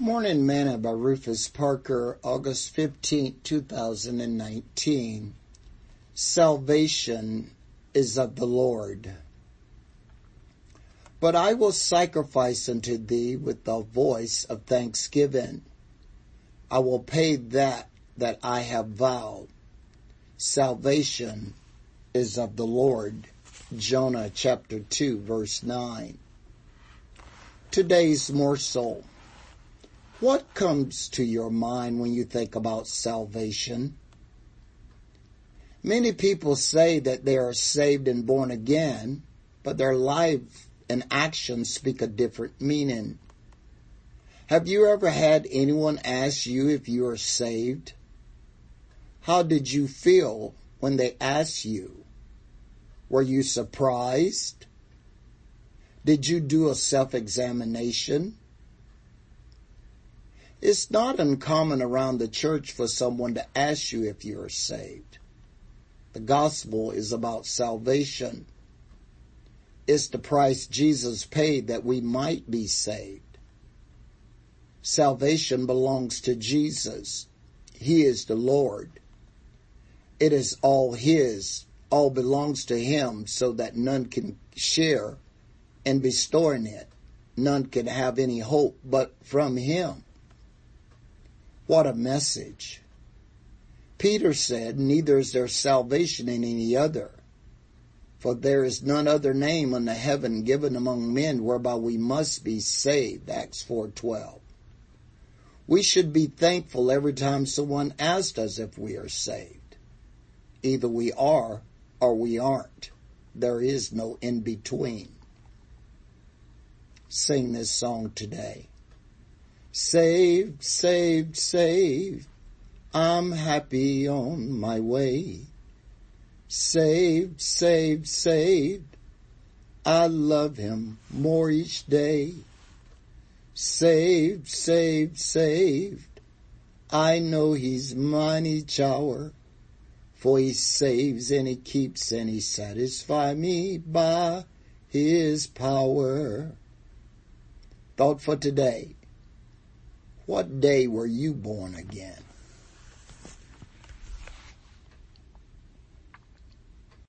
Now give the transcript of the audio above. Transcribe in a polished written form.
Morning Manna by Rufus Parker, August 15, 2019. Salvation is of the Lord. But I will sacrifice unto thee with the voice of thanksgiving. I will pay that I have vowed. Salvation is of the Lord. Jonah chapter 2, verse 9. Today's morsel. What comes to your mind when you think about salvation? Many people say that they are saved and born again, but their life and actions speak a different meaning. Have you ever had anyone ask you if you are saved? How did you feel when they asked you? Were you surprised? Did you do a self-examination? It's not uncommon around the church for someone to ask you if you are saved. The gospel is about salvation. It's the price Jesus paid that we might be saved. Salvation belongs to Jesus. He is the Lord. It is all His, all belongs to Him, so that none can share and be storing it. None can have any hope but from Him. What a message. Peter said, neither is there salvation in any other, for there is none other name under heaven given among men whereby we must be saved. Acts 4:12. We should be thankful every time someone asks us if we are saved. Either we are or we aren't. There is no in between. Sing this song today. Saved, saved, saved, I'm happy on my way. Saved, saved, saved, I love Him more each day. Saved, saved, saved, I know He's mine each hour, for He saves and He keeps and He satisfies me by His power. Thought for today. What day were you born again?